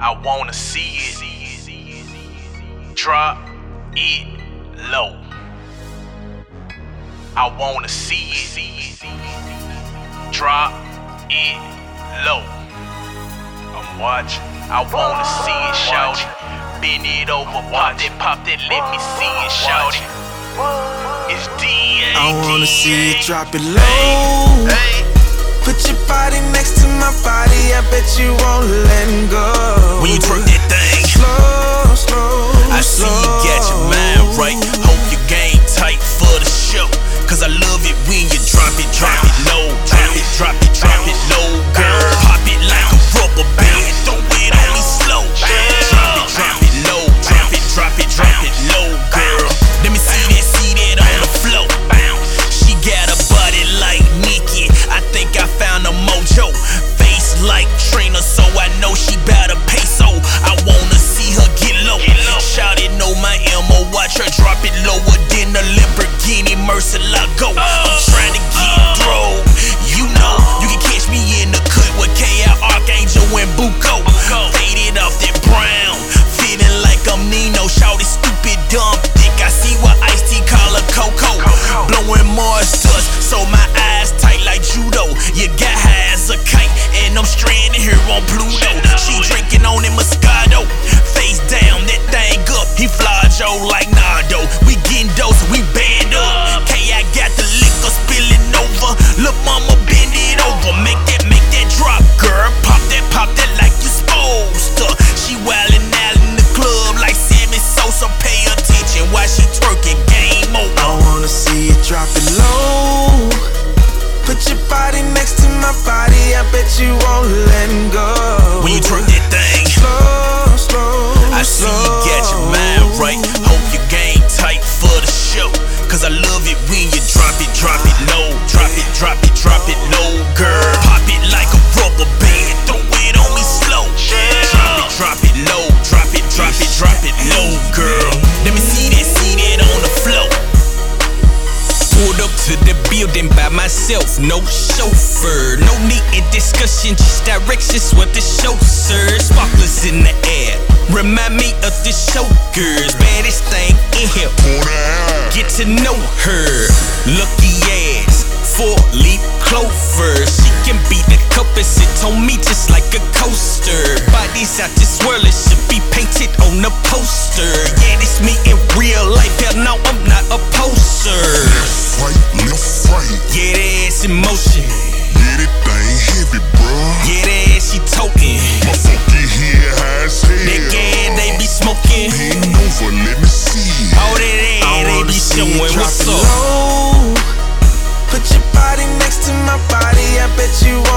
I wanna see it. Drop it low. I wanna see it. Drop it low. I'm watching. I wanna see it, shout it. Bend it over, pop that, let me see it, shout it. It's DA. I wanna see it, drop it low. Put your body next to my body, I bet you won't let go. When you twerk that thing, slow, slow, I see you got your mind right. Hope your game tight for the show, 'cause I love it when you drop it low. Drop it, drop it, drop it low, girl. Pop it like a rubber band, throw it on me slow. Drop it low, drop it, drop it, drop it low, girl. Let me see that on the floor. She got a body like Nikki, I think I found a mojo. Face like Trina, so I know she bout a peso. I wanna see her get low. Shout it, know my MO, watch her drop it lower than a Lamborghini Murcielago. I'm trying to get through, you know. You can catch me in the cut with KL, Archangel, and Buko. Faded off that brown, feeling like I'm Nino. Shout it, stupid, dumb, thick. I see why Ice-T call her Coco. Blowing Mars dust, so my eyes tight like judo. You got high as a kite, and I'm stranded here on Pluto. She drinking on that Moscato, face down, that thing up. He fly Joe like Nardo. We getting dope, so we band up. K, I got the liquor spilling over. Look, mama, bend it over. Make that drop, girl. Pop that like you supposed to. She wildin' out in the club like Sammy Sosa. Pay attention while she twerking. Game over. I wanna see it drop it low. Put your body next to my body, I bet you won't let go. When you twerk that thing, slow, slow, I see you got your mind right. Hope your game tight for the show, 'cause I love it when you drop it low. Drop it, drop it, drop it low, girl. Pop it like a rubber band, throw it on me slow. Drop it low, drop it, drop it, drop it low, girl. Let me see that on the floor. Pulled up to the building by myself, no chauffeur. No need in discussion, just directions with the chauffeur. Sparklers in the air, remind me of the chokers. Baddest thing in here, get to know her. Lucky ass, 4-leaf clover. She can beat the compass, it on me just like a coaster. Bodies out this world, it should be painted on a poster. Yeah, this me in real life, hell no, I'm not a poser. Left, right, yeah, that ass in motion. Yeah, that thing heavy, bruh. Yeah, that ass she totin'. My fuck get here high as hell. That gas they be smoking. Bend over, let me see. All that ass they be showing. What's up? Low. Put your body next to my body, I bet you